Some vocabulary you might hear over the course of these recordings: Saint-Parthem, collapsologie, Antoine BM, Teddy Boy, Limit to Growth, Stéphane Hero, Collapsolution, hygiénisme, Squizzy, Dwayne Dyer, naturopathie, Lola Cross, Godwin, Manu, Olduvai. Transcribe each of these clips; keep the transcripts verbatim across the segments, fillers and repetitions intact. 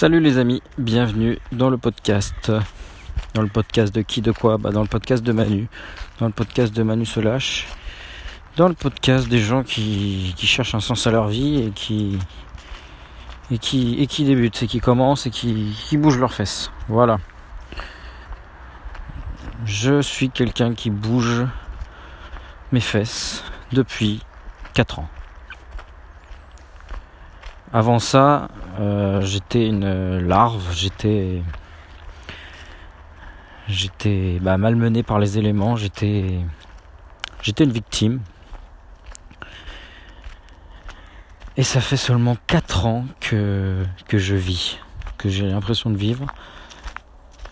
Salut les amis, bienvenue dans le podcast. Dans le podcast de qui, de quoi ? Bah dans le podcast de Manu. Dans le podcast de Manu se lâche. Dans le podcast des gens qui, qui cherchent un sens à leur vie et qui et qui et qui débutent et qui commencent et qui, qui bougent leurs fesses. Voilà. Je suis quelqu'un qui bouge mes fesses depuis quatre ans. Avant ça, euh, j'étais une larve, j'étais j'étais bah, malmené par les éléments, j'étais j'étais une victime. Et ça fait seulement quatre ans que, que je vis, que j'ai l'impression de vivre.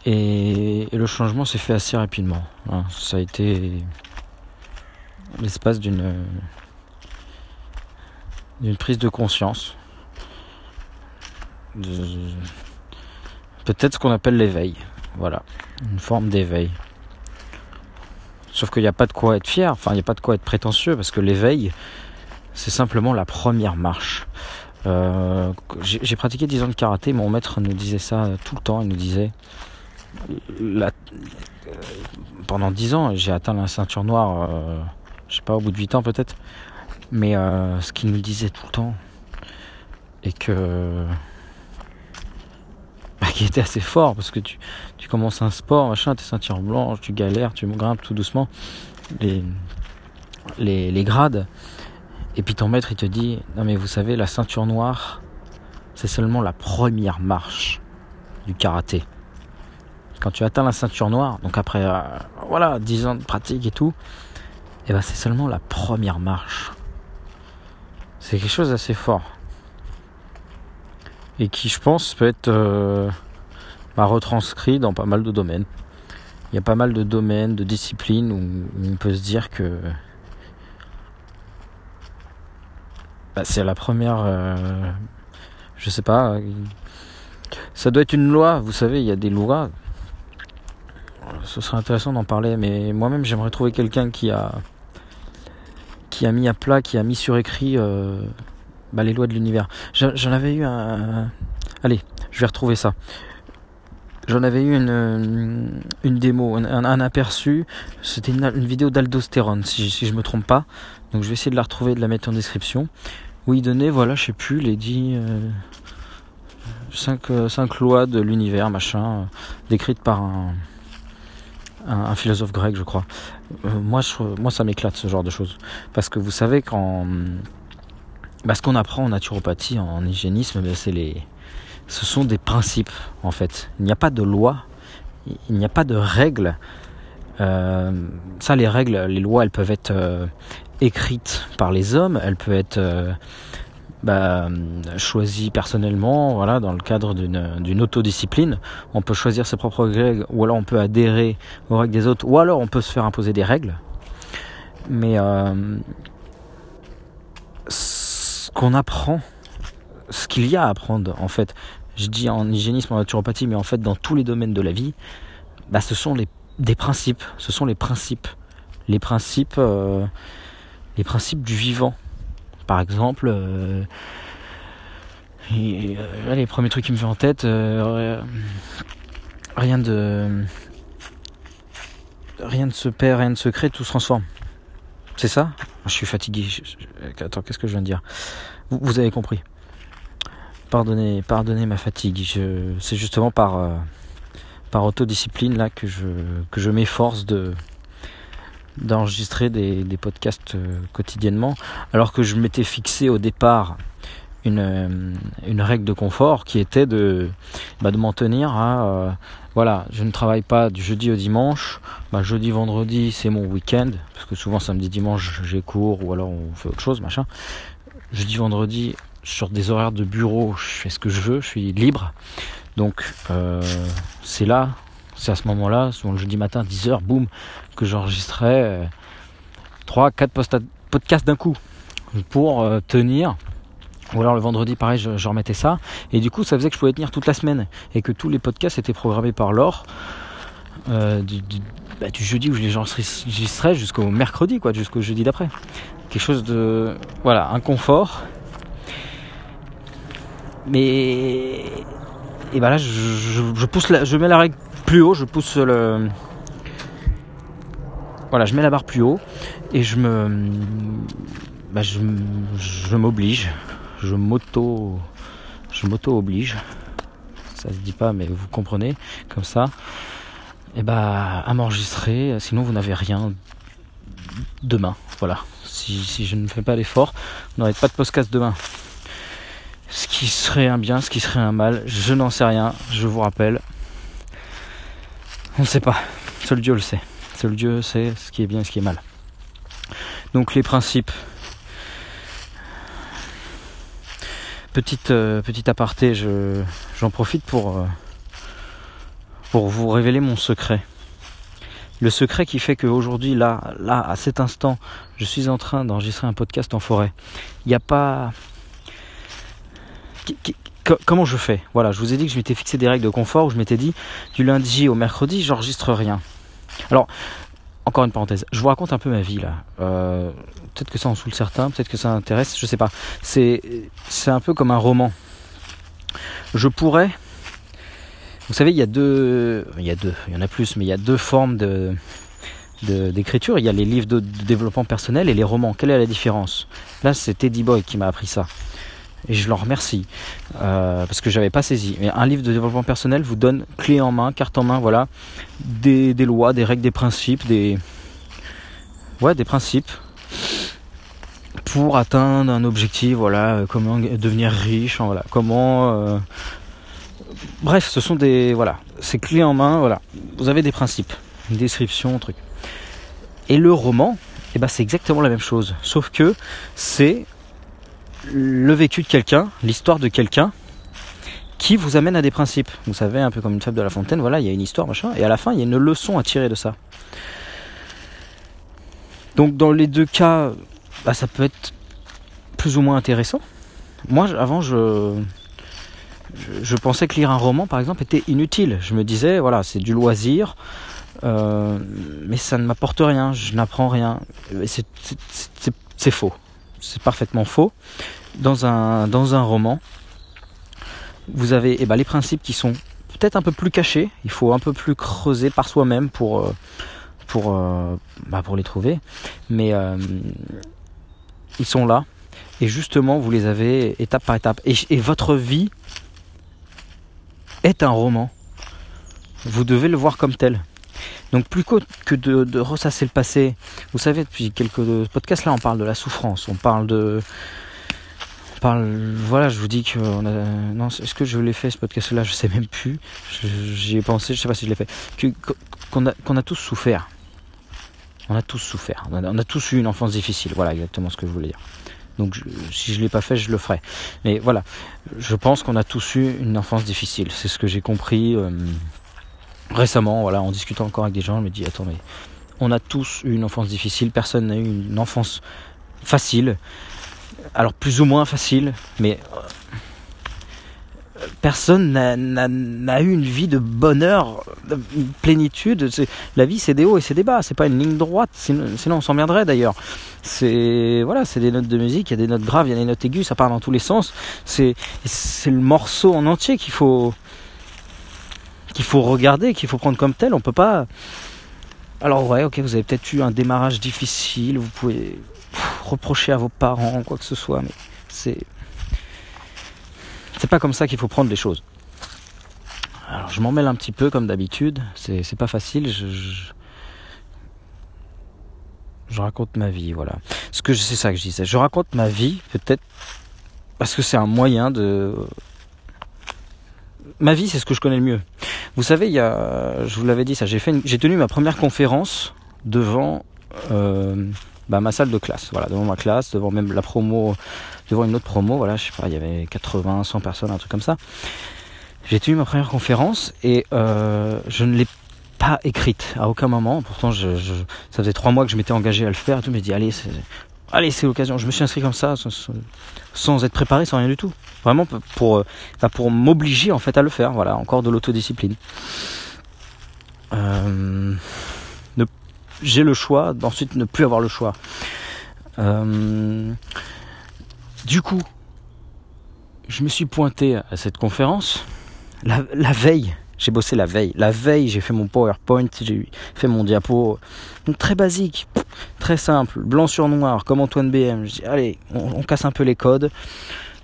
Et, et le changement s'est fait assez rapidement. Ça a été l'espace d'une, d'une prise de conscience. De, peut-être ce qu'on appelle l'éveil, voilà, une forme d'éveil. Sauf qu'il n'y a pas de quoi être fier, enfin il n'y a pas de quoi être prétentieux, parce que l'éveil, c'est simplement la première marche. Euh, j'ai, j'ai pratiqué dix ans de karaté, mon maître nous disait ça tout le temps, il nous disait, la, euh, pendant dix ans, j'ai atteint la ceinture noire, euh, je sais pas, au bout de huit ans peut-être, mais euh, ce qu'il nous disait tout le temps, et que... qui était assez fort, parce que tu, tu commences un sport, machin, t'es ceinture blanche, tu galères, tu grimpes tout doucement les, les, les grades, et puis ton maître il te dit non mais vous savez, la ceinture noire c'est seulement la première marche du karaté. Quand tu atteins la ceinture noire, donc après euh, voilà dix ans de pratique et tout, et ben c'est seulement la première marche. C'est quelque chose d'assez fort et qui je pense peut être euh, Bah, retranscrit dans pas mal de domaines. Il y a pas mal de domaines, de disciplines où on peut se dire que bah, c'est la première. Euh, je sais pas. Ça doit être une loi. Vous savez, il y a des lois. Ce serait intéressant d'en parler, mais moi-même j'aimerais trouver quelqu'un qui a qui a mis à plat, qui a mis sur écrit euh, bah, les lois de l'univers. J'en, j'en avais eu un. Allez, je vais retrouver ça. J'en avais eu une, une, une démo, un, un aperçu. C'était une, une vidéo d'aldostérone, si, si je ne me trompe pas. Donc je vais essayer de la retrouver et de la mettre en description. Où il donnait, voilà, je sais plus, les dix, cinq lois de l'univers, machin, euh, décrites par un, un, un philosophe grec, je crois. Euh, moi, je, moi, ça m'éclate ce genre de choses. Parce que vous savez, quand, bah, ce qu'on apprend en naturopathie, en, en hygiénisme, bah, c'est les. Ce sont des principes, en fait. Il n'y a pas de loi, il n'y a pas de règles. Euh, ça, les règles, les lois, elles peuvent être euh, écrites par les hommes, elles peuvent être euh, bah, choisies personnellement, voilà, dans le cadre d'une, d'une autodiscipline. On peut choisir ses propres règles, ou alors on peut adhérer aux règles des autres, ou alors on peut se faire imposer des règles. Mais euh, ce qu'on apprend... ce qu'il y a à apprendre, en fait, je dis en hygiénisme, en naturopathie, mais en fait dans tous les domaines de la vie, bah, ce sont les, des principes, ce sont les principes, les principes, euh, les principes du vivant. Par exemple, euh, et, euh, les premiers trucs qui me viennent en tête, euh, rien de, rien ne se perd, rien ne se crée, tout se transforme. C'est ça ? Je suis fatigué. Je, je, attends, qu'est-ce que je viens de dire ? vous, vous avez compris. Pardonnez, pardonnez ma fatigue. Je, c'est justement par, euh, par autodiscipline là que je, que je m'efforce de, d'enregistrer des, des podcasts euh, quotidiennement, alors que je m'étais fixé au départ une, euh, une règle de confort qui était de, bah, de m'en tenir à euh, voilà, je ne travaille pas du jeudi au dimanche. Bah, jeudi, vendredi, c'est mon week-end parce que souvent samedi, dimanche, j'ai cours ou alors on fait autre chose, machin. Jeudi, vendredi. Sur des horaires de bureau, je fais ce que je veux, je suis libre. Donc euh, c'est là, c'est à ce moment-là, souvent le jeudi matin, dix heures, boum, que j'enregistrais euh, trois quatre posta- podcasts d'un coup pour euh, tenir. Ou alors le vendredi, pareil, je, je remettais ça. Et du coup, ça faisait que je pouvais tenir toute la semaine. Et que tous les podcasts étaient programmés par Laure euh, du, du, bah, du jeudi où je les enregistrais jusqu'au mercredi, quoi, jusqu'au jeudi d'après. Quelque chose de... voilà, un confort... mais et ben là je, je, je pousse la, je mets la règle plus haut, je pousse le voilà, je mets la barre plus haut et je me ben je, je m'oblige, je m'auto je m'auto oblige, ça se dit pas mais vous comprenez, comme ça, et ben à m'enregistrer, sinon vous n'avez rien demain, voilà. Si, si je ne fais pas l'effort, vous n'aurez pas de podcast demain. Ce qui serait un bien, ce qui serait un mal, je n'en sais rien, je vous rappelle. On ne sait pas, seul Dieu le sait. Seul Dieu sait ce qui est bien et ce qui est mal. Donc les principes. Petite, euh, petite aparté, je, j'en profite pour, euh, pour vous révéler mon secret. Le secret qui fait qu'aujourd'hui, là, là, à cet instant, je suis en train d'enregistrer un podcast en forêt. Il n'y a pas... Comment je fais ? Voilà, je vous ai dit que je m'étais fixé des règles de confort où je m'étais dit, du lundi au mercredi, j'enregistre rien. Alors, encore une parenthèse, je vous raconte un peu ma vie, là. Euh, peut-être que ça en saoule certains, peut-être que ça intéresse, je sais pas. C'est, c'est un peu comme un roman. Je pourrais... Vous savez, il y a deux, il y a deux, il y en a plus, mais il y a deux formes de, de, d'écriture. Il y a les livres de, de développement personnel et les romans. Quelle est la différence ? Là, c'est Teddy Boy qui m'a appris ça. Et je l'en remercie, euh, parce que je n'avais pas saisi. Mais un livre de développement personnel vous donne clé en main, carte en main, voilà, des, des lois, des règles, des principes, des, ouais, des principes pour atteindre un objectif, voilà, comment devenir riche, voilà, comment... Euh, Bref, ce sont des... Voilà, c'est clé en main, voilà. Vous avez des principes, une description, un truc. Et le roman, eh ben, c'est exactement la même chose. Sauf que c'est le vécu de quelqu'un, l'histoire de quelqu'un, qui vous amène à des principes. Vous savez, un peu comme une fable de La Fontaine, voilà, il y a une histoire, machin, et à la fin, il y a une leçon à tirer de ça. Donc, dans les deux cas, bah, ça peut être plus ou moins intéressant. Moi, avant, je... Je, je pensais que lire un roman, par exemple, était inutile. Je me disais, voilà, c'est du loisir, euh, mais ça ne m'apporte rien, je n'apprends rien. C'est, c'est, c'est, c'est faux. C'est parfaitement faux. Dans un, dans un roman, vous avez eh ben, les principes qui sont peut-être un peu plus cachés. Il faut un peu plus creuser par soi-même pour, pour, bah, pour les trouver. Mais euh, ils sont là. Et justement, vous les avez étape par étape. Et, et votre vie... est un roman. Vous devez le voir comme tel. Donc plus que de, de ressasser le passé, vous savez, depuis quelques podcasts là, on parle de la souffrance, on parle de, on parle, voilà, je vous dis que on a, non, est-ce que je l'ai fait ce podcast-là, je sais même plus. Je, j'y ai pensé, je sais pas si je l'ai fait. Que, qu'on a, qu'on a tous souffert. On a tous souffert. On a, on a tous eu une enfance difficile. Voilà, exactement ce que je voulais dire. Donc je, si je ne l'ai pas fait, je le ferai. Mais voilà, je pense qu'on a tous eu une enfance difficile. C'est ce que j'ai compris euh, récemment, voilà, en discutant encore avec des gens. Je me dis, attends, mais on a tous eu une enfance difficile. Personne n'a eu une enfance facile. Alors plus ou moins facile, mais euh, personne n'a, n'a, n'a eu une vie de bonheur, de plénitude. C'est, la vie, c'est des hauts et c'est des bas. C'est pas une ligne droite, sinon, sinon on s'en viendrait d'ailleurs. C'est voilà, c'est des notes de musique, il y a des notes graves, il y a des notes aiguës, ça part dans tous les sens. C'est c'est le morceau en entier qu'il faut qu'il faut regarder, qu'il faut prendre comme tel. On peut pas. Alors ouais, ok, vous avez peut-être eu un démarrage difficile, vous pouvez reprocher à vos parents quoi que ce soit, mais c'est c'est pas comme ça qu'il faut prendre les choses. Alors je m'en mêle un petit peu comme d'habitude, c'est c'est pas facile. Je, je... Je raconte ma vie, voilà. Ce que je, c'est ça que je disais. Je raconte ma vie, peut-être, parce que c'est un moyen de... Ma vie, c'est ce que je connais le mieux. Vous savez, il y a, je vous l'avais dit, ça, j'ai fait, une, j'ai tenu ma première conférence devant euh, bah, ma salle de classe, voilà, devant ma classe, devant même la promo, devant une autre promo, voilà, je sais pas, il y avait quatre-vingts, cent personnes, un truc comme ça. J'ai tenu ma première conférence et euh, je ne l'ai pas écrite à aucun moment, pourtant je, je, ça faisait trois mois que je m'étais engagé à le faire et tout, mais je me dis allez c'est, allez c'est l'occasion, je me suis inscrit comme ça sans, sans être préparé, sans rien du tout, vraiment pour, pour m'obliger en fait à le faire, voilà, encore de l'autodiscipline. Euh, ne, j'ai le choix, ensuite ne plus avoir le choix. Euh, du coup je me suis pointé à cette conférence la, la veille, j'ai bossé la veille. La veille, j'ai fait mon PowerPoint, j'ai fait mon diapo. Donc, très basique, très simple, blanc sur noir, comme Antoine B M. Je dis, allez, on, on casse un peu les codes.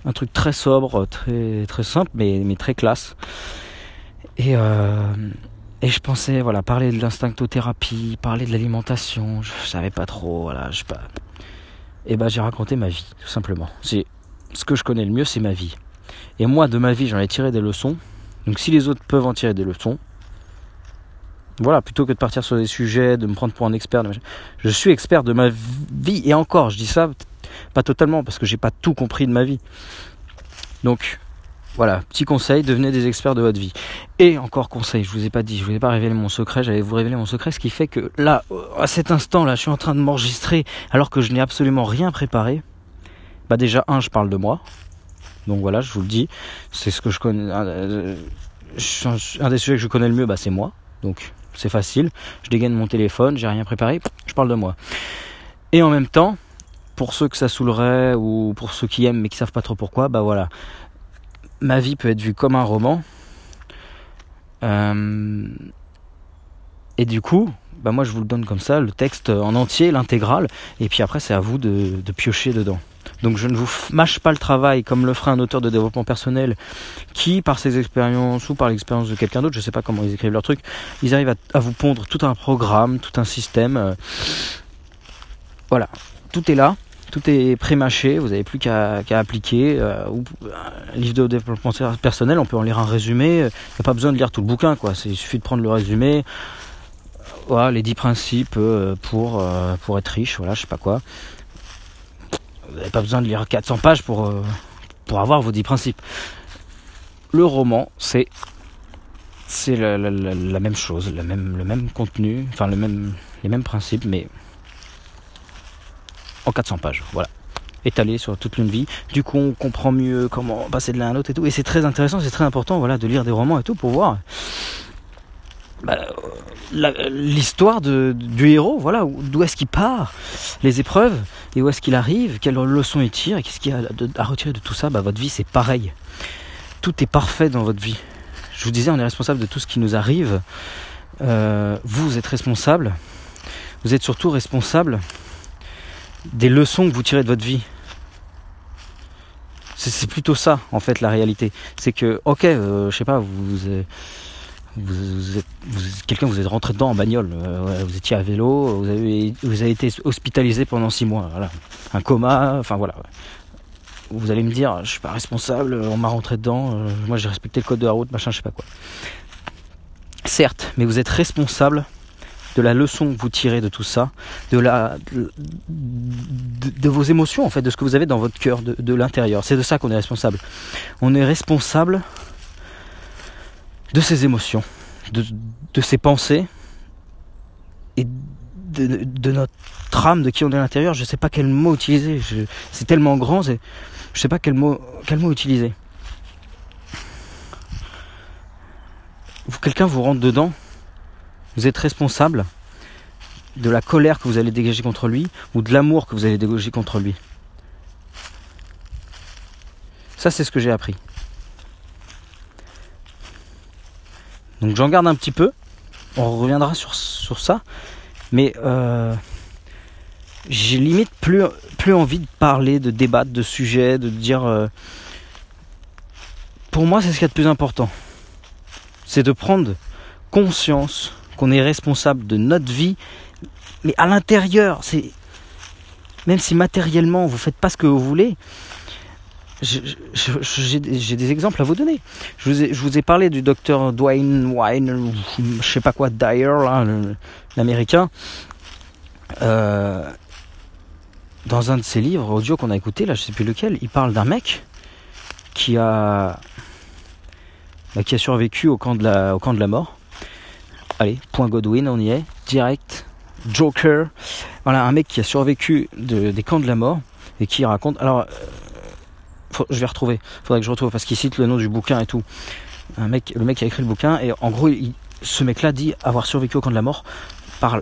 Un truc très sobre, très, très simple, mais, mais très classe. Et, euh, et je pensais, voilà, parler de l'instinctothérapie, parler de l'alimentation. Je ne savais pas trop, voilà. Je sais pas. Et ben, j'ai raconté ma vie, tout simplement. C'est, ce que je connais le mieux, c'est ma vie. Et moi, de ma vie, j'en ai tiré des leçons. Donc si les autres peuvent en tirer des leçons, voilà, plutôt que de partir sur des sujets, de me prendre pour un expert, je suis expert de ma vie, et encore, je dis ça, pas totalement, parce que j'ai pas tout compris de ma vie. Donc, voilà, petit conseil, devenez des experts de votre vie. Et encore conseil, je vous ai pas dit, je vous ai pas révélé mon secret, j'allais vous révéler mon secret, ce qui fait que là, à cet instant là, je suis en train de m'enregistrer, alors que je n'ai absolument rien préparé. Bah déjà, un, je parle de moi. Donc voilà, je vous le dis, c'est ce que je connais. Un des sujets que je connais le mieux, bah, c'est moi. Donc c'est facile. Je dégaine mon téléphone, j'ai rien préparé, je parle de moi. Et en même temps, pour ceux que ça saoulerait ou pour ceux qui aiment mais qui savent pas trop pourquoi, bah voilà, ma vie peut être vue comme un roman. Euh... Et du coup, bah moi je vous le donne comme ça, le texte en entier, l'intégrale. Et puis après, c'est à vous de, de piocher dedans. Donc je ne vous mâche pas le travail comme le ferait un auteur de développement personnel qui, par ses expériences ou par l'expérience de quelqu'un d'autre, je ne sais pas comment ils écrivent leur truc, ils arrivent à, à vous pondre tout un programme, tout un système. Euh, voilà, tout est là, tout est pré-mâché, vous n'avez plus qu'à, qu'à appliquer. Euh, ou, un livre de développement personnel, on peut en lire un résumé, il n'y a pas besoin de lire tout le bouquin, quoi. C'est, il suffit de prendre le résumé, voilà, les dix principes pour, pour être riche, voilà, je sais pas quoi. Vous n'avez pas besoin de lire quatre cents pages pour, euh, pour avoir vos dix principes. Le roman, c'est, c'est la, la, la, la même chose, la même, le même contenu, enfin le même, les mêmes principes, mais en quatre cents pages, voilà. Étalé sur toute une vie. Du coup, on comprend mieux comment passer de l'un à l'autre et tout. Et c'est très intéressant, c'est très important, voilà, de lire des romans et tout pour voir bah, la, l'histoire de, du héros, voilà, d'où est-ce qu'il part, les épreuves, et où est-ce qu'il arrive, quelles leçons il tire, et qu'est-ce qu'il y a à, à retirer de tout ça. Bah, votre vie, c'est pareil. Tout est parfait dans votre vie. Je vous disais, on est responsable de tout ce qui nous arrive. Euh, vous êtes responsable. Vous êtes surtout responsable des leçons que vous tirez de votre vie. C'est, c'est plutôt ça, en fait, la réalité. C'est que, ok, euh, je sais pas, vous... Euh, Vous êtes, vous êtes, quelqu'un vous êtes rentré dedans en bagnole, euh, vous étiez à vélo, vous avez, vous avez été hospitalisé pendant six mois, voilà. Un coma, enfin voilà. Vous allez me dire, je suis pas responsable, on m'a rentré dedans, euh, moi j'ai respecté le code de la route, machin, je sais pas quoi. Certes, mais vous êtes responsable de la leçon que vous tirez de tout ça, de, la, de, de, de vos émotions en fait, de ce que vous avez dans votre cœur, de, de l'intérieur. C'est de ça qu'on est responsable. On est responsable de ses émotions, de, de ses pensées et de, de notre âme, de qui on est à l'intérieur. Je ne sais pas quel mot utiliser, je, c'est tellement grand, c'est, je ne sais pas quel mot, quel mot utiliser. Vous, quelqu'un vous rentre dedans, vous êtes responsable de la colère que vous allez dégager contre lui ou de l'amour que vous allez dégager contre lui. Ça, c'est ce que j'ai appris. Donc j'en garde un petit peu, on reviendra sur, sur ça, mais euh, j'ai limite plus, plus envie de parler, de débattre, de sujets, de dire... Euh, pour moi, c'est ce qu'il y a de plus important. C'est de prendre conscience qu'on est responsable de notre vie, mais à l'intérieur, c'est, même si matériellement vous ne faites pas ce que vous voulez... Je, je, je, j'ai, j'ai des exemples à vous donner. Je vous ai, je vous ai parlé du docteur Dwayne Wayne, je sais pas quoi, Dyer, là, le, l'américain. Euh, dans un de ses livres audio qu'on a écouté, là, je sais plus lequel, il parle d'un mec qui a, bah, qui a survécu au camp de la, au camp de la mort. Allez, point Godwin, on y est, direct, Joker. Voilà, un mec qui a survécu de, des camps de la mort et qui raconte. Alors. Faut, je vais retrouver, faudrait que je retrouve parce qu'il cite le nom du bouquin et tout. Un mec, le mec qui a écrit le bouquin, et en gros, il, ce mec-là dit avoir survécu au camp de la mort par,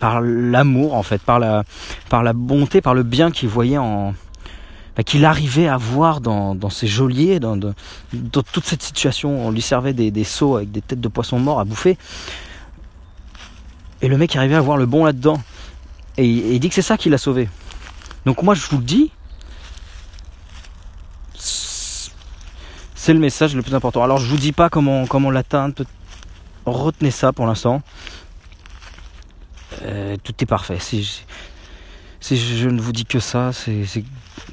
par l'amour en fait, par la, par la bonté, par le bien qu'il voyait en, bah, qu'il arrivait à voir dans, dans ses geôliers, dans, de, dans toute cette situation. On lui servait des, des seaux avec des têtes de poissons morts à bouffer. Et le mec arrivait à voir le bon là-dedans. Et, et il dit que c'est ça qui l'a sauvé. Donc moi, je vous le dis, c'est le message le plus important. Alors, je vous dis pas comment, comment l'atteindre. Retenez ça pour l'instant. Euh, tout est parfait. Si je, si je ne vous dis que ça, c'est, c'est,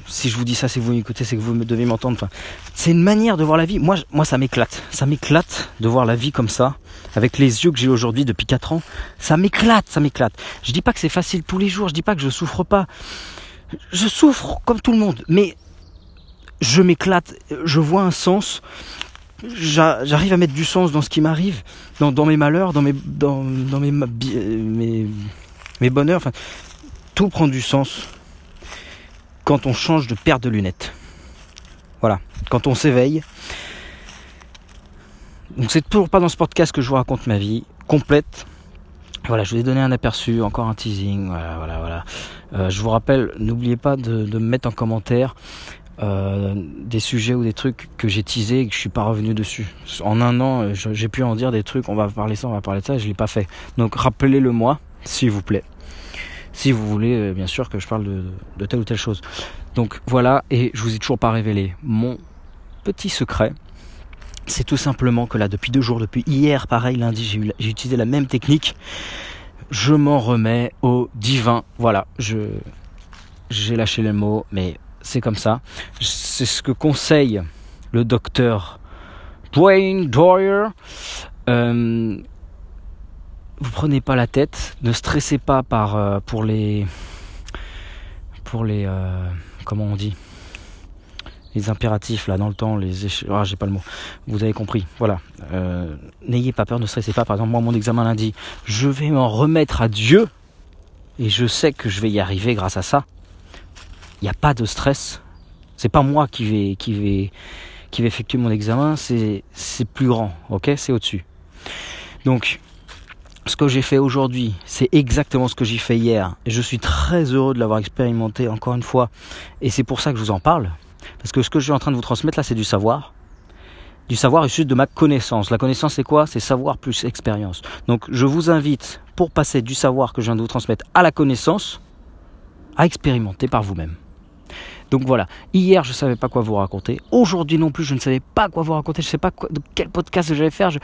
si je vous dis ça, c'est que vous m'écoutez, c'est que vous devez m'entendre. Enfin, c'est une manière de voir la vie. Moi, moi, ça m'éclate. Ça m'éclate de voir la vie comme ça, avec les yeux que j'ai aujourd'hui depuis quatre ans. Ça m'éclate, ça m'éclate. Je dis pas que c'est facile tous les jours. Je dis pas que je souffre pas. Je souffre comme tout le monde, mais je m'éclate. Je vois un sens. J'arrive à mettre du sens dans ce qui m'arrive, dans, dans mes malheurs, dans mes, dans, dans mes, mes, mes bonheurs. Enfin, tout prend du sens quand on change de paire de lunettes. Voilà, quand on s'éveille. Donc c'est toujours pas dans ce podcast que je vous raconte ma vie complète. Voilà, je vous ai donné un aperçu, encore un teasing. Voilà, voilà, voilà. Euh, je vous rappelle, n'oubliez pas de, de me mettre en commentaire. Euh, des sujets ou des trucs que j'ai teasés et que je suis pas revenu dessus. En un an, je, j'ai pu en dire des trucs, on va parler ça, on va parler de ça, je l'ai pas fait. Donc rappelez-le moi, s'il vous plaît. Si vous voulez, bien sûr, que je parle de, de telle ou telle chose. Donc voilà, et je vous ai toujours pas révélé mon petit secret. C'est tout simplement que là, depuis deux jours, depuis hier, pareil, lundi, j'ai, eu, j'ai utilisé la même technique. Je m'en remets au divin. Voilà, je, j'ai lâché les mots, mais c'est comme ça. C'est ce que conseille le docteur Dwayne Dyer. Euh, vous prenez pas la tête, ne stressez pas par euh, pour les pour les euh, comment on dit les impératifs là dans le temps, les éche- ah, j'ai pas le mot. Vous avez compris. Voilà. Euh, n'ayez pas peur, ne stressez pas. Par exemple, moi, mon examen lundi, je vais m'en remettre à Dieu et je sais que je vais y arriver grâce à ça. Il n'y a pas de stress. C'est pas moi qui vais, qui vais, qui vais effectuer mon examen. C'est, c'est plus grand. Ok? C'est au-dessus. Donc, ce que j'ai fait aujourd'hui, c'est exactement ce que j'ai fait hier. Je suis très heureux de l'avoir expérimenté encore une fois. Et c'est pour ça que je vous en parle. Parce que ce que je suis en train de vous transmettre là, c'est du savoir. Du savoir issu de ma connaissance. La connaissance, c'est quoi? C'est savoir plus expérience. Donc, je vous invite, pour passer du savoir que je viens de vous transmettre à la connaissance, à expérimenter par vous-même. Donc voilà, hier je ne savais pas quoi vous raconter, aujourd'hui non plus je ne savais pas quoi vous raconter, je ne sais pas quoi, de quel podcast j'allais faire. Je...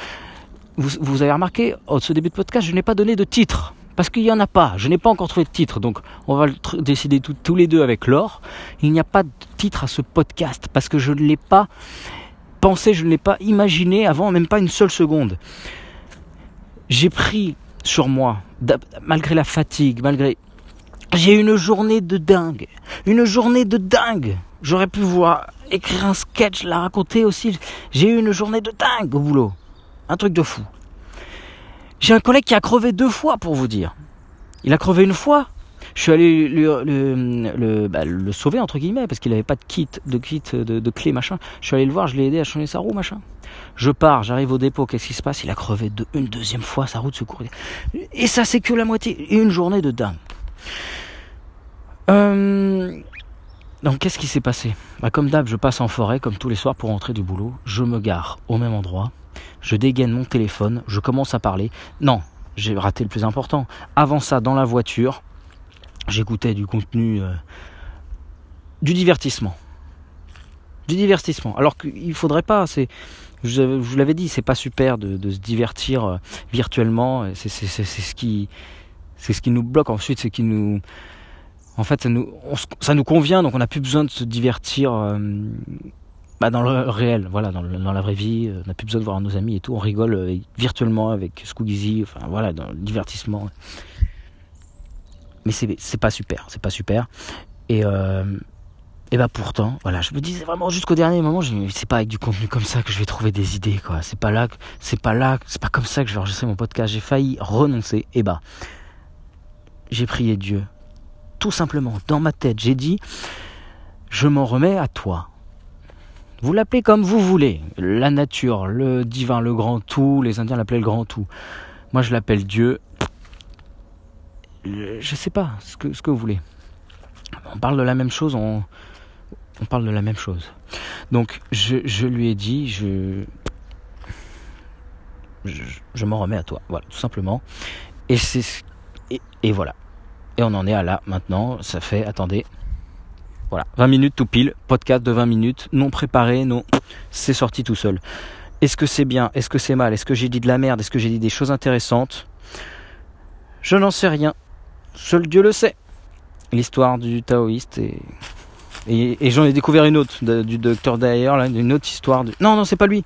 Vous, vous avez remarqué, au ce début de podcast, je n'ai pas donné de titre, parce qu'il n'y en a pas, je n'ai pas encore trouvé de titre, donc on va le tr- décider tout, tous les deux avec Laure. Il n'y a pas de titre à ce podcast, parce que je ne l'ai pas pensé, je ne l'ai pas imaginé avant, même pas une seule seconde. J'ai pris sur moi, malgré la fatigue, malgré... J'ai eu une journée de dingue, une journée de dingue. J'aurais pu voir écrire un sketch, la raconter aussi. J'ai eu une journée de dingue au boulot, un truc de fou. J'ai un collègue qui a crevé deux fois pour vous dire. Il a crevé une fois. Je suis allé le, le, le, bah, le sauver entre guillemets parce qu'il n'avait pas de kit, de kit, de, de clé machin. Je suis allé le voir, je l'ai aidé à changer sa roue machin. Je pars, j'arrive au dépôt, qu'est-ce qui se passe? Il a crevé deux, une deuxième fois sa roue de secours. Et ça c'est que la moitié. Une journée de dingue. Euh, donc qu'est-ce qui s'est passé? Bah, comme d'hab, je passe en forêt comme tous les soirs pour rentrer du boulot. Je me gare au même endroit. Je dégaine mon téléphone. Je commence à parler. Non, j'ai raté le plus important. Avant ça, dans la voiture, j'écoutais du contenu, euh, du divertissement. Du divertissement. Alors qu'il faudrait pas. C'est, je vous l'avais dit, c'est pas super de, de se divertir euh, virtuellement. C'est, c'est, c'est, c'est ce qui, c'est ce qui nous bloque ensuite, c'est qui nous En fait, ça nous, on, ça nous convient, donc on n'a plus besoin de se divertir euh, bah dans le réel, voilà, dans, le, dans la vraie vie. On n'a plus besoin de voir nos amis et tout. On rigole euh, virtuellement avec Squizzy, enfin voilà, dans le divertissement. Mais c'est, c'est pas super, c'est pas super. Et, euh, et bah pourtant, voilà, je me disais vraiment jusqu'au dernier moment, je me disais, c'est pas avec du contenu comme ça que je vais trouver des idées, quoi. C'est pas là, c'est pas là, c'est pas comme ça que je vais enregistrer mon podcast. J'ai failli renoncer. Et bah, j'ai prié Dieu. Tout simplement, dans ma tête, j'ai dit, je m'en remets à toi. Vous l'appelez comme vous voulez. La nature, le divin, le grand tout. Les Indiens l'appelaient le grand tout. Moi, je l'appelle Dieu. Je sais pas ce que, ce que vous voulez. On parle de la même chose. On, on parle de la même chose. Donc je, je lui ai dit, je, je, je m'en remets à toi, voilà, tout simplement. Et c'est et, et voilà. Et on en est à là maintenant. Ça fait, attendez, voilà, vingt minutes tout pile, podcast de vingt minutes, non préparé, non, c'est sorti tout seul. Est-ce que c'est bien? Est-ce que c'est mal? Est-ce que j'ai dit de la merde? Est-ce que j'ai dit des choses intéressantes? Je n'en sais rien. Seul Dieu le sait. L'histoire du taoïste et... Et, et j'en ai découvert une autre, de, du docteur Dyer, là, une autre histoire. De... Non, non, c'est pas lui.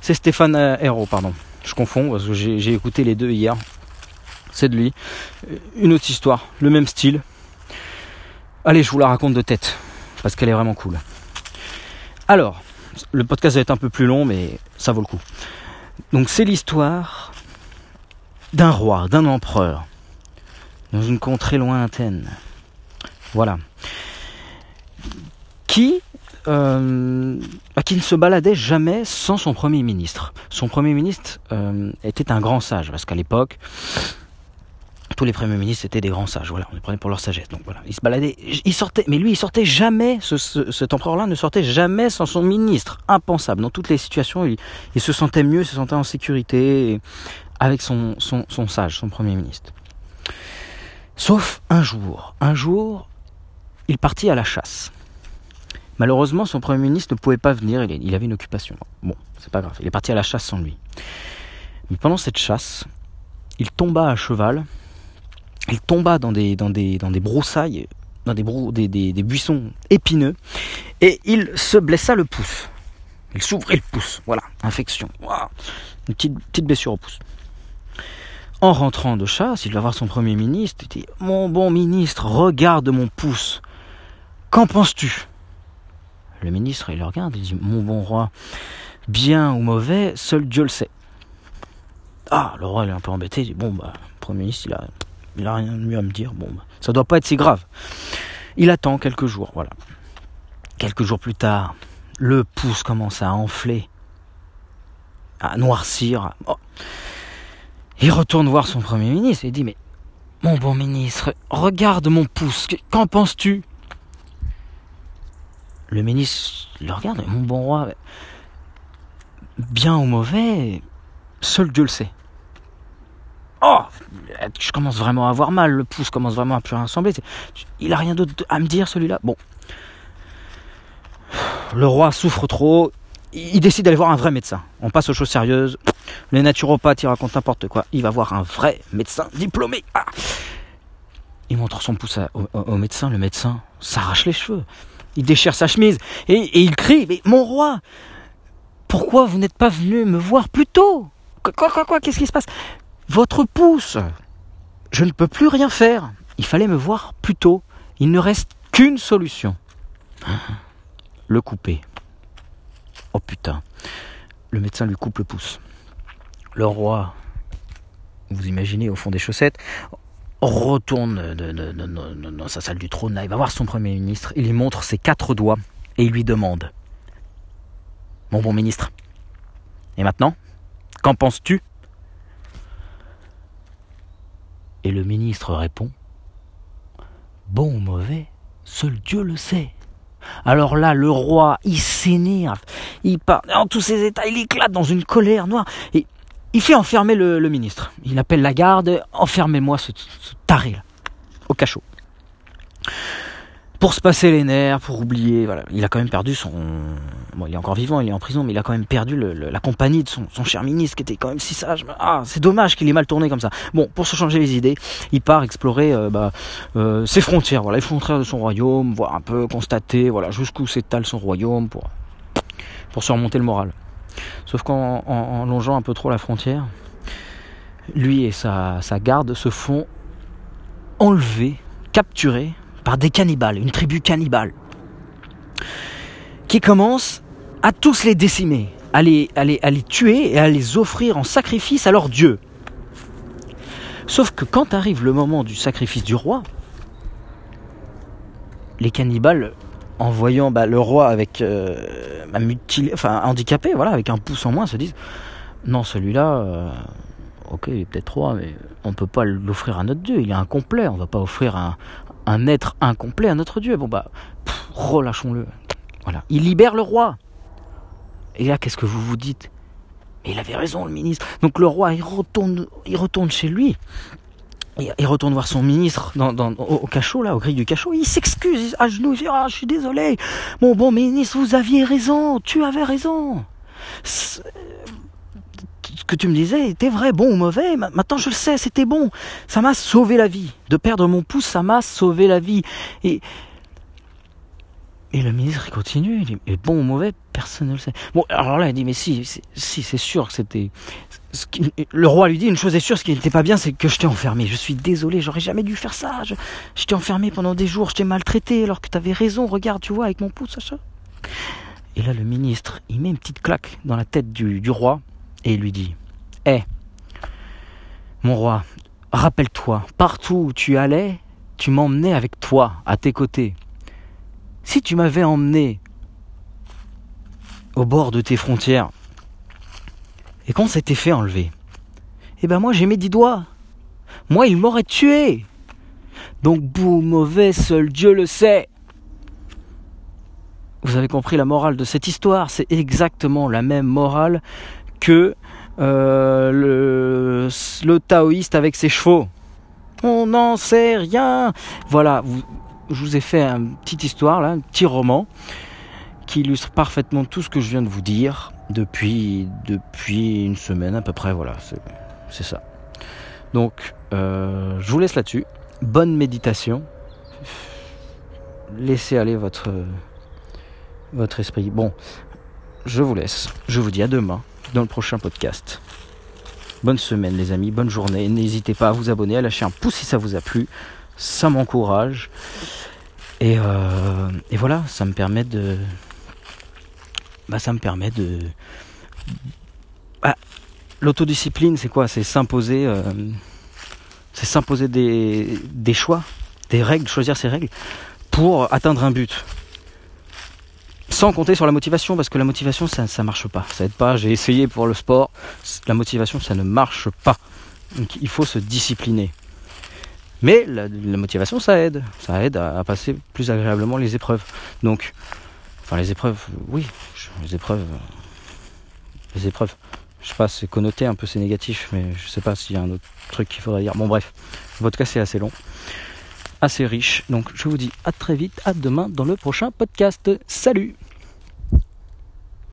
C'est Stéphane Hero, pardon. Je confonds parce que j'ai, j'ai écouté les deux hier. C'est de lui. Une autre histoire, le même style. Allez, je vous la raconte de tête parce qu'elle est vraiment cool. Alors, le podcast va être un peu plus long, mais ça vaut le coup. Donc, c'est l'histoire d'un roi, d'un empereur, dans une contrée lointaine. Voilà. Qui, euh, qui ne se baladait jamais sans son Premier ministre. Son Premier ministre euh, était un grand sage, parce qu'à l'époque, tous les Premiers ministres étaient des grands sages. Voilà, on les prenait pour leur sagesse. Donc voilà, il se baladait, il sortait, mais lui, il sortait jamais, ce, ce, cet empereur-là ne sortait jamais sans son ministre. Impensable. Dans toutes les situations, il, il se sentait mieux, il se sentait en sécurité avec son, son, son sage, son Premier ministre. Sauf un jour. Un jour, il partit à la chasse. Malheureusement, son Premier ministre ne pouvait pas venir, il avait une occupation. Bon, c'est pas grave, il est parti à la chasse sans lui. Mais pendant cette chasse, il tomba à cheval, il tomba dans des, dans des, dans des broussailles, dans des, brou- des, des, des buissons épineux, et il se blessa le pouce. Il s'ouvrit le pouce, voilà, infection, wow. Une petite, petite blessure au pouce. En rentrant de chasse, il va voir son Premier ministre, il dit « Mon bon ministre, regarde mon pouce, qu'en penses-tu ?» Le ministre, il le regarde, il dit « Mon bon roi, bien ou mauvais, seul Dieu le sait. » Ah, le roi, il est un peu embêté, il dit « Bon, bah, le Premier ministre, il a, il a rien de mieux à me dire, bon, bah, ça doit pas être si grave. » Il attend quelques jours, voilà. Quelques jours plus tard, le pouce commence à enfler, à noircir. À... Oh. Il retourne voir son Premier ministre et il dit « Mais, mon bon ministre, regarde mon pouce, qu'en penses-tu ?» Le ministre le regarde, mon bon roi, bien ou mauvais, seul Dieu le sait. Oh, je commence vraiment à avoir mal, le pouce commence vraiment à plus rien ressembler. Il a rien d'autre à me dire, celui-là. Bon, le roi souffre trop, il décide d'aller voir un vrai médecin. On passe aux choses sérieuses, les naturopathes, ils racontent n'importe quoi. Il va voir un vrai médecin diplômé. Ah. Il montre son pouce au, au, au médecin, le médecin s'arrache les cheveux. Il déchire sa chemise et, et il crie « Mais mon roi, pourquoi vous n'êtes pas venu me voir plus tôt ? Quoi, quoi, quoi, quoi, qu'est-ce qui se passe ? Votre pouce, je ne peux plus rien faire. Il fallait me voir plus tôt. Il ne reste qu'une solution. Le couper. » Oh putain. Le médecin lui coupe le pouce. Le roi, vous imaginez, au fond des chaussettes... retourne de, de, de, de, dans sa salle du trône, là, il va voir son Premier ministre, il lui montre ses quatre doigts et il lui demande « Mon bon ministre, et maintenant, qu'en penses-tu » Et le ministre répond « Bon ou mauvais, seul Dieu le sait. » Alors là, le roi, il s'énerve, il part en tous ses états, il éclate dans une colère noire et il fait enfermer le, le ministre. Il appelle la garde, enfermez-moi ce, ce taré-là, au cachot. Pour se passer les nerfs, pour oublier, voilà. Il a quand même perdu son... Bon, il est encore vivant, il est en prison, mais il a quand même perdu le, le, la compagnie de son, son cher ministre, qui était quand même si sage. Ah, c'est dommage qu'il ait mal tourné comme ça. Bon, pour se changer les idées, il part explorer euh, bah, euh, ses frontières, voilà, les frontières de son royaume, voir un peu, constater, voilà, jusqu'où s'étale son royaume, pour, pour se remonter le moral. Sauf qu'en en, en longeant un peu trop la frontière, lui et sa, sa garde se font enlever, capturer par des cannibales, une tribu cannibale, qui commence à tous les décimer, à les, à les, à les tuer et à les offrir en sacrifice à leur dieu. Sauf que quand arrive le moment du sacrifice du roi, les cannibales... en voyant bah, le roi avec euh, mutilé, enfin handicapé, voilà, avec un pouce en moins, se disent non, celui-là, euh, ok, il est peut-être roi, mais on peut pas l'offrir à notre Dieu, il est incomplet, on va pas offrir un, un être incomplet à notre Dieu. Bon bah, pff, relâchons-le. Voilà. Il libère le roi. Et là, qu'est-ce que vous vous dites ? Mais il avait raison, le ministre. Donc le roi, il retourne, il retourne chez lui. Il retourne voir son ministre dans, dans, au cachot, là, au grille du cachot. Il s'excuse à genoux. Il dit « Ah, je suis désolé. Mon bon ministre, vous aviez raison. Tu avais raison. C'est... Ce que tu me disais était vrai, bon ou mauvais. Maintenant, je le sais, c'était bon. Ça m'a sauvé la vie. De perdre mon pouce, ça m'a sauvé la vie. » Et... Et le ministre, il continue, il dit, mais bon ou mauvais, personne ne le sait. Bon, alors là, il dit, mais si, si, si c'est sûr que c'était... Ce qui, le roi lui dit, une chose est sûre, ce qui n'était pas bien, c'est que je t'ai enfermé. Je suis désolé, j'aurais jamais dû faire ça. Je, je t'ai enfermé pendant des jours, je t'ai maltraité, alors que t'avais raison, regarde, tu vois, avec mon pouce, Sacha. Et là, le ministre, il met une petite claque dans la tête du, du roi, et il lui dit, hé, hey, mon roi, rappelle-toi, partout où tu allais, tu m'emmenais avec toi, à tes côtés. Si tu m'avais emmené au bord de tes frontières et qu'on s'était fait enlever, eh ben moi j'ai mes dix doigts. Moi il m'aurait tué. Donc boum, mauvais, seul Dieu le sait. Vous avez compris la morale de cette histoire. C'est exactement la même morale que euh, le, le taoïste avec ses chevaux. On n'en sait rien. Voilà, vous... Je vous ai fait une petite histoire, là, un petit roman qui illustre parfaitement tout ce que je viens de vous dire depuis, depuis une semaine à peu près. Voilà, c'est, c'est ça. Donc, euh, je vous laisse là-dessus. Bonne méditation. Laissez aller votre, votre esprit. Bon, je vous laisse. Je vous dis à demain dans le prochain podcast. Bonne semaine, les amis. Bonne journée. N'hésitez pas à vous abonner, à lâcher un pouce si ça vous a plu. Ça m'encourage et, euh, et voilà, ça me permet de, bah ça me permet de, bah, l'autodiscipline c'est quoi ? C'est s'imposer, euh, c'est s'imposer des, des choix, des règles, choisir ses règles pour atteindre un but. Sans compter sur la motivation, parce que la motivation ça, ça marche pas, ça aide pas. J'ai essayé pour le sport, la motivation ça ne marche pas. Donc il faut se discipliner. Mais la, la motivation, ça aide. Ça aide à, à passer plus agréablement les épreuves. Donc, enfin les épreuves, oui, les épreuves, les épreuves. Je sais pas, c'est connoté un peu, c'est négatif, mais je sais pas s'il y a un autre truc qu'il faudrait dire. Bon bref, le podcast est assez long, assez riche. Donc je vous dis à très vite, à demain dans le prochain podcast. Salut!